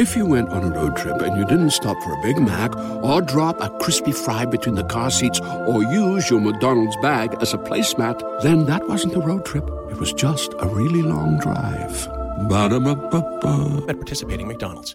If you went on a road trip and you didn't stop for a Big Mac or drop a crispy fry between the car seats or use your McDonald's bag as a placemat, then that wasn't a road trip. It was just a really long drive. Ba-da-ba-ba-ba. At participating McDonald's.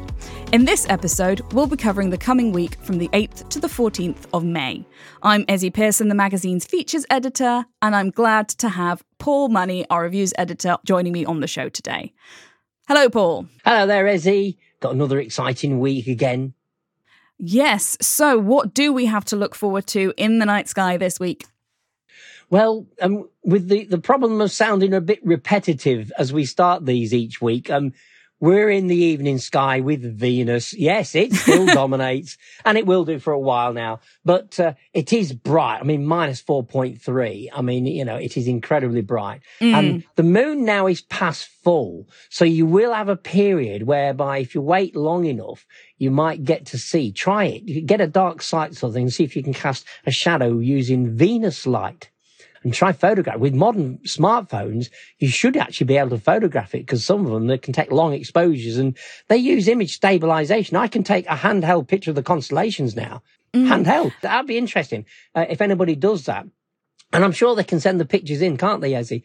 In this episode, we'll be covering the coming week from the 8th to the 14th of May. I'm Ezzy Pearson, the magazine's features editor, and I'm glad to have Paul Money, our reviews editor, joining me on the show today. Hello, Paul. Hello there, Ezzy. Got another exciting week again. Yes. So what do we have to look forward to in the night sky this week? Well, with the problem of sounding a bit repetitive as we start these each week, we're in the evening sky with Venus. Yes, it still dominates, and it will do for a while now. But it is bright. I mean, minus 4.3. I mean, you know, it is incredibly bright. And the moon now is past full. So you will have a period whereby if you wait long enough, you might get to see. Try it. You get a dark sight sort of thing and see if you can cast a shadow using Venus light. And try photograph. With modern smartphones, you should actually be able to photograph it, because some of them, they can take long exposures and they use image stabilization. I can take a handheld picture of the constellations now. Handheld. That'd be interesting if anybody does that. And I'm sure they can send the pictures in, can't they, Ezzy,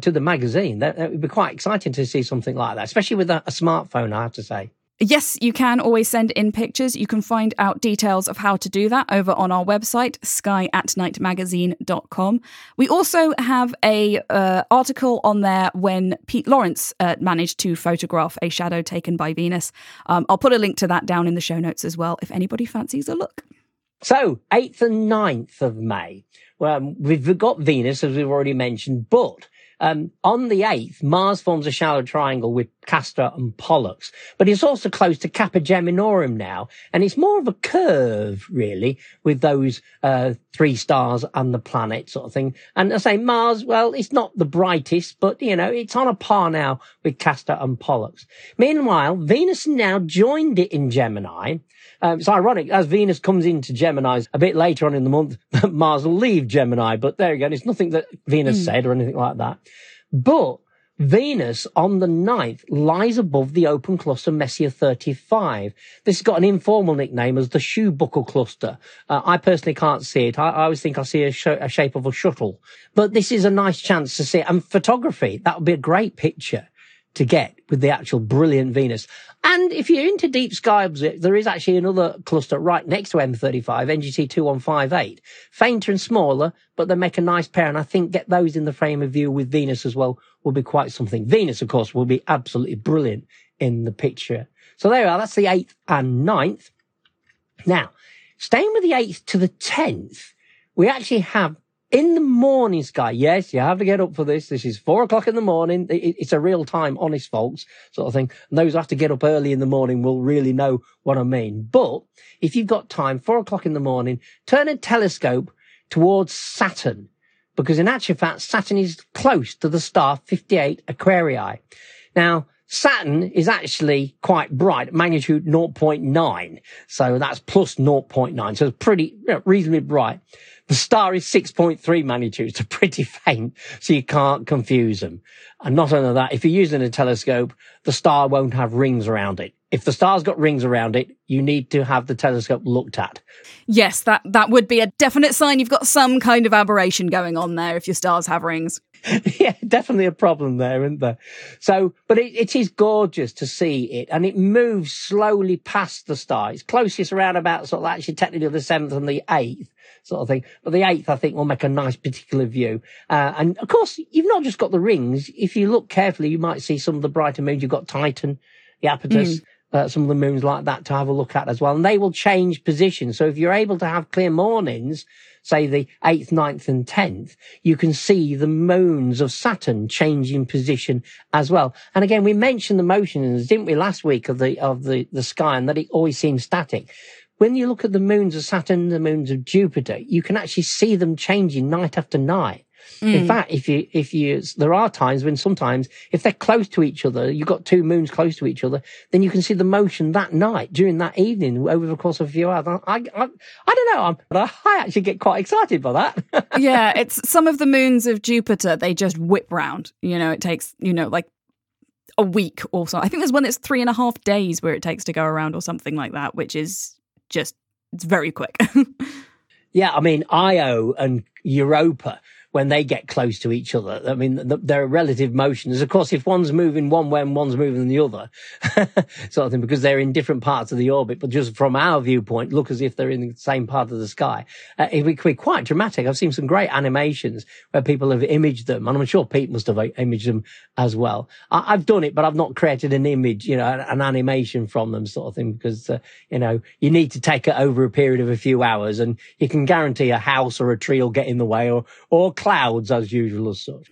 to the magazine. That would be quite exciting to see something like that, especially with a smartphone, I have to say. Yes, you can always send in pictures. You can find out details of how to do that over on our website, skyatnightmagazine.com. We also have an article on there when Pete Lawrence managed to photograph a shadow taken by Venus. I'll put a link to that down in the show notes as well, if anybody fancies a look. So, 8th and 9th of May. Well, we've got Venus, as we've already mentioned, but on the 8th, Mars forms a shallow triangle with Castor and Pollux, but it's also close to Kappa Geminorum now, and it's more of a curve, really, with those three stars and the planet sort of thing. And I say Mars, well, it's not the brightest, but, you know, it's on a par now with Castor and Pollux. Meanwhile, Venus now joined it in Gemini. It's ironic, as Venus comes into Gemini a bit later on in the month, Mars will leave Gemini, but there you go, it's nothing that Venus said or anything like that. But Venus on the 9th lies above the open cluster Messier 35. This has got an informal nickname as the shoe buckle cluster. I personally can't see it. I always think I see a shape of a shuttle. But this is a nice chance to see it. And photography, that would be a great picture to get with the actual brilliant Venus. And if you're into deep sky observing, there is actually another cluster right next to M35, NGC 2158. Fainter and smaller, but they make a nice pair. And I think get those in the frame of view with Venus as well will be quite something. Venus, of course, will be absolutely brilliant in the picture. So there we are. That's the 8th and 9th. Now, staying with the 8th to the 10th, we actually have in the morning sky, yes, you have to get up for this. This is 4 o'clock in the morning. It's a real time, honest folks sort of thing. And those who have to get up early in the morning will really know what I mean. But if you've got time, 4 o'clock in the morning, turn a telescope towards Saturn, because in actual fact, Saturn is close to the star 58 Aquarii. Now, Saturn is actually quite bright, magnitude 0.9. So that's plus 0.9. So it's pretty, reasonably bright. The star is 6.3 magnitude, so pretty faint. So you can't confuse them. And not only that, if you're using a telescope, the star won't have rings around it. If the star's got rings around it, you need to have the telescope looked at. Yes, that would be a definite sign you've got some kind of aberration going on there if your stars have rings. Yeah, definitely a problem there, isn't there? So, but it is gorgeous to see it, and it moves slowly past the star. It's closest around about sort of actually technically the 7th and the 8th sort of thing. But the 8th, I think, will make a nice particular view. And of course, you've not just got the rings. If you look carefully, you might see some of the brighter moons. You've got Titan, Iapetus. Some of the moons like that to have a look at as well. And they will change position. So if you're able to have clear mornings, say the 8th, 9th and 10th, you can see the moons of Saturn changing position as well. And again, we mentioned the motions, didn't we, last week of the sky, and that it always seems static. When you look at the moons of Saturn, the moons of Jupiter, you can actually see them changing night after night. In fact, if you, there are times when sometimes if they're close to each other, you've got two moons close to each other, then you can see the motion that night during that evening over the course of a few hours. I don't know, but I actually get quite excited by that. Yeah, it's some of the moons of Jupiter, they just whip round. You know, it takes, you know, like a week or so. I think there's one that's 3.5 days where it takes to go around or something like that, which is just, it's very quick. Yeah, I mean, Io and Europa, when they get close to each other, I mean, their relative motions. Of course, if one's moving one way and one's moving the other, sort of thing, because they're in different parts of the orbit, but just from our viewpoint, look as if they're in the same part of the sky. It would be quite dramatic. I've seen some great animations where people have imaged them, and I'm sure Pete must have imaged them as well. I've done it, but I've not created an image, you know, an animation from them sort of thing, because, you know, you need to take it over a period of a few hours, and you can guarantee a house or a tree will get in the way, or clouds as usual as such.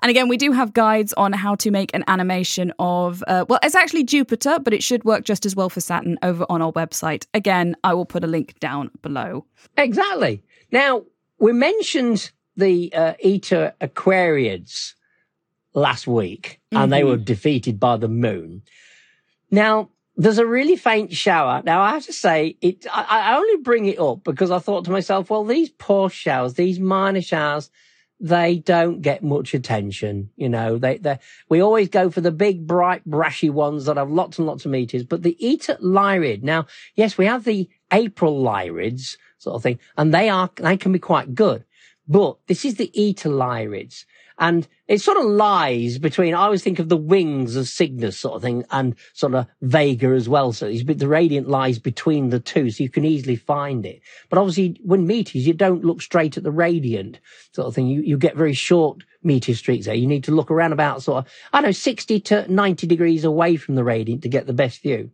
And again, we do have guides on how to make an animation of, well, it's actually Jupiter, but it should work just as well for Saturn over on our website. Again, I will put a link down below. Exactly. Now, we mentioned the Eta Aquariids last week, and they were defeated by the moon. Now, there's a really faint shower. Now, I have to say, I only bring it up because I thought to myself, well, these poor showers, these minor showers, they don't get much attention. You know, we always go for the big, bright, brashy ones that have lots and lots of meters. But the Eta Lyrid, now, yes, we have the April Lyrids sort of thing, and they can be quite good. But this is the Eta Lyrids. And it sort of lies between, I always think of the wings of Cygnus sort of thing and sort of Vega as well. So the radiant lies between the two, so you can easily find it. But obviously, when meteors, you don't look straight at the radiant sort of thing. You get very short meteor streaks there. You need to look around about sort of, 60 to 90 degrees away from the radiant to get the best view.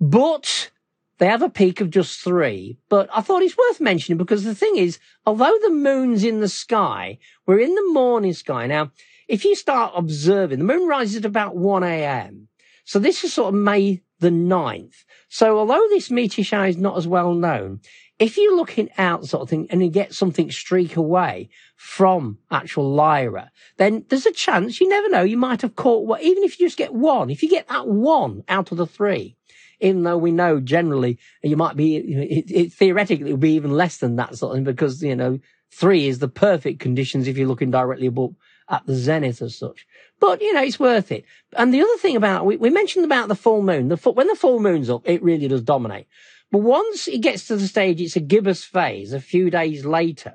But they have a peak of just 3, but I thought it's worth mentioning because the thing is, although the moon's in the sky, we're in the morning sky. Now, if you start observing, the moon rises at about 1 a.m. So this is sort of May the 9th. So although this meteor shower is not as well known, if you're looking out sort of thing and you get something streak away from actual Lyra, then there's a chance, you never know, you might have caught what, even if you just get one, if you get that one out of the 3, even though we know generally you might be, it theoretically would be even less than that sort of thing because, you know, 3 is the perfect conditions if you're looking directly above at the zenith as such. But, you know, it's worth it. And the other thing about, we mentioned about the full moon. When the full moon's up, it really does dominate. But once it gets to the stage, it's a gibbous phase a few days later.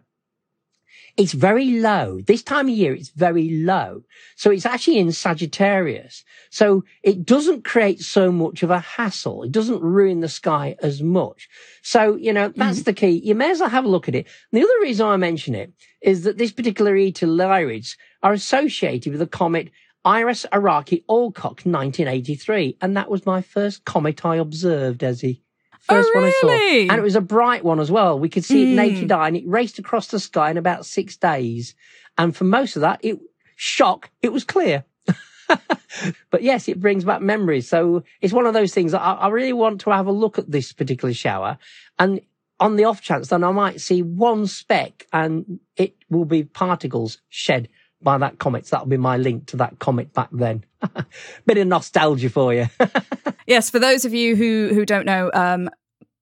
It's very low. This time of year, it's very low. So it's actually in Sagittarius. So it doesn't create so much of a hassle. It doesn't ruin the sky as much. So, you know, that's the key. You may as well have a look at it. And the other reason I mention it is that this particular Eta Lyrids are associated with the comet IRAS–Araki–Alcock 1983. And that was my first comet I observed, Ezzy. First one I saw. And it was a bright one as well. We could see it naked eye, and it raced across the sky in about 6 days. And for most of that, it was clear. But yes, it brings back memories. So it's one of those things that I really want to have a look at this particular shower. And on the off chance, then I might see one speck and it will be particles shed by that comet. So that'll be my link to that comet back then. Bit of nostalgia for you. Yes, for those of you who don't know,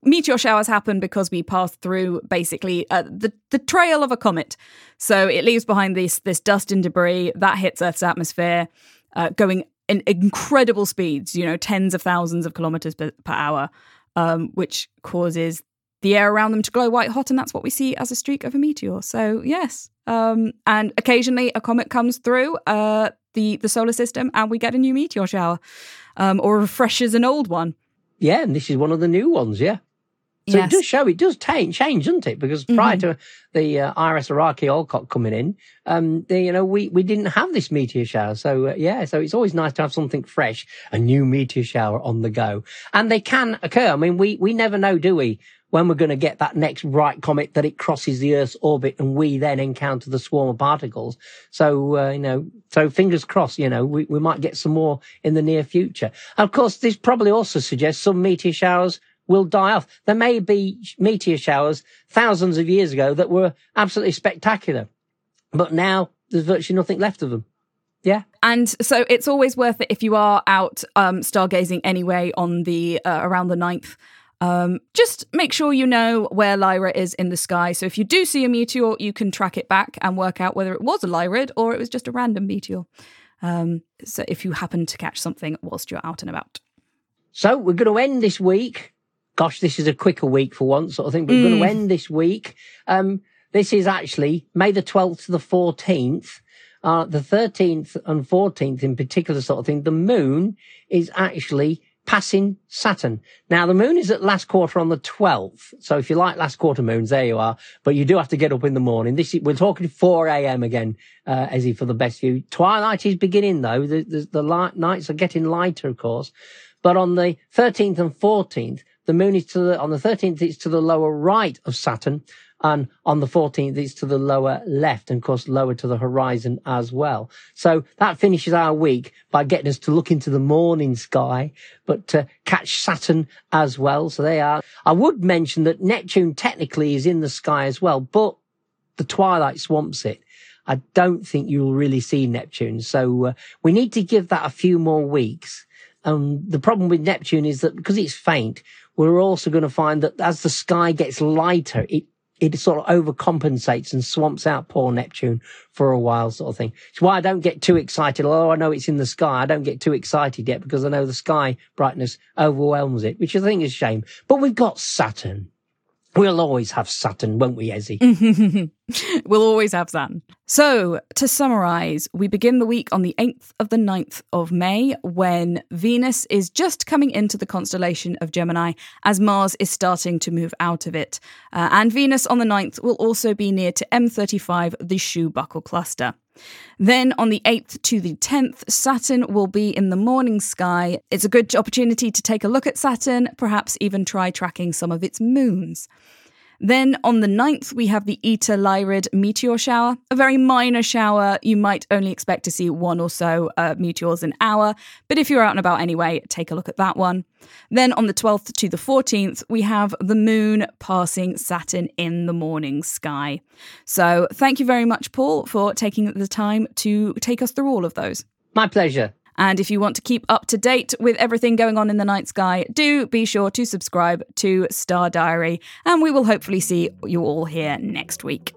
meteor showers happen because we pass through basically the trail of a comet. So it leaves behind this dust and debris that hits Earth's atmosphere, going in incredible speeds, you know, tens of thousands of kilometers per hour, which causes the air around them to glow white hot, and that's what we see as a streak of a meteor. So yes, and occasionally a comet comes through the solar system and we get a new meteor shower, or refreshes an old one. Yeah, and this is one of the new ones, yeah. So yes. It does show, it does change, doesn't it? Because prior to the IRAS–Araki–Alcock coming in, we didn't have this meteor shower. So, so it's always nice to have something fresh, a new meteor shower on the go. And they can occur. I mean, we never know, do we, when we're going to get that next bright comet that it crosses the Earth's orbit and we then encounter the swarm of particles. So, so fingers crossed, we might get some more in the near future. And of course, this probably also suggests some meteor showers will die off. There may be meteor showers thousands of years ago that were absolutely spectacular, but now there's virtually nothing left of them. Yeah. And so it's always worth it if you are out stargazing anyway on the around the 9th. Just make sure you know where Lyra is in the sky. So if you do see a meteor, you can track it back and work out whether it was a Lyrid or it was just a random meteor. So if you happen to catch something whilst you're out and about. So we're going to end this week. Gosh, this is a quicker week for once, sort of thing. But we're going to end this week. This is actually May the 12th to the 14th. The 13th and 14th in particular, sort of thing. The moon is actually passing Saturn. Now, the moon is at last quarter on the 12th. So if you like last quarter moons, there you are. But you do have to get up in the morning. We're talking 4 a.m. again, Ezzy, for the best view. Twilight is beginning, though. The nights are getting lighter, of course. But on the 13th and 14th, the moon is on the 13th, it's to the lower right of Saturn. And on the 14th, it's to the lower left, and of course, lower to the horizon as well. So that finishes our week by getting us to look into the morning sky, but to catch Saturn as well. So they are. I would mention that Neptune technically is in the sky as well, but the twilight swamps it. I don't think you'll really see Neptune. So we need to give that a few more weeks. The problem with Neptune is that because it's faint, we're also going to find that as the sky gets lighter, it sort of overcompensates and swamps out poor Neptune for a while, sort of thing. It's why I don't get too excited. Although I know it's in the sky, I don't get too excited yet because I know the sky brightness overwhelms it, which I think is a shame. But we've got Saturn. We'll always have Saturn, won't we, Ezzy? We'll always have Saturn. So, to summarise, we begin the week on the 8th of the 9th of May when Venus is just coming into the constellation of Gemini as Mars is starting to move out of it. And Venus on the 9th will also be near to M35, the shoe buckle cluster. Then on the 8th to the 10th, Saturn will be in the morning sky. It's a good opportunity to take a look at Saturn, perhaps even try tracking some of its moons. Then on the 9th, we have the Eta Lyrid meteor shower, a very minor shower. You might only expect to see one or so meteors an hour, but if you're out and about anyway, take a look at that one. Then on the 12th to the 14th, we have the moon passing Saturn in the morning sky. So thank you very much, Paul, for taking the time to take us through all of those. My pleasure. And if you want to keep up to date with everything going on in the night sky, do be sure to subscribe to Star Diary, and we will hopefully see you all here next week.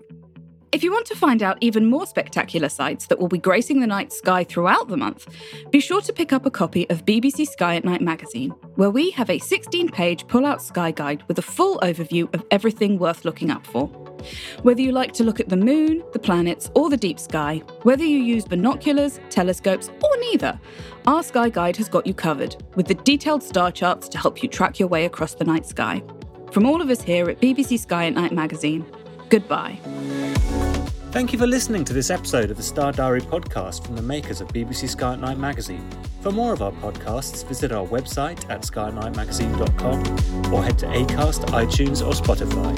If you want to find out even more spectacular sights that will be gracing the night sky throughout the month, be sure to pick up a copy of BBC Sky at Night magazine, where we have a 16-page pull-out sky guide with a full overview of everything worth looking up for. Whether you like to look at the moon, the planets, or the deep sky, whether you use binoculars, telescopes, or neither, our Sky Guide has got you covered, with the detailed star charts to help you track your way across the night sky. From all of us here at BBC Sky at Night magazine, goodbye. Thank you for listening to this episode of the Star Diary podcast from the makers of BBC Sky at Night magazine. For more of our podcasts, visit our website at skyatnightmagazine.com or head to Acast, iTunes or Spotify.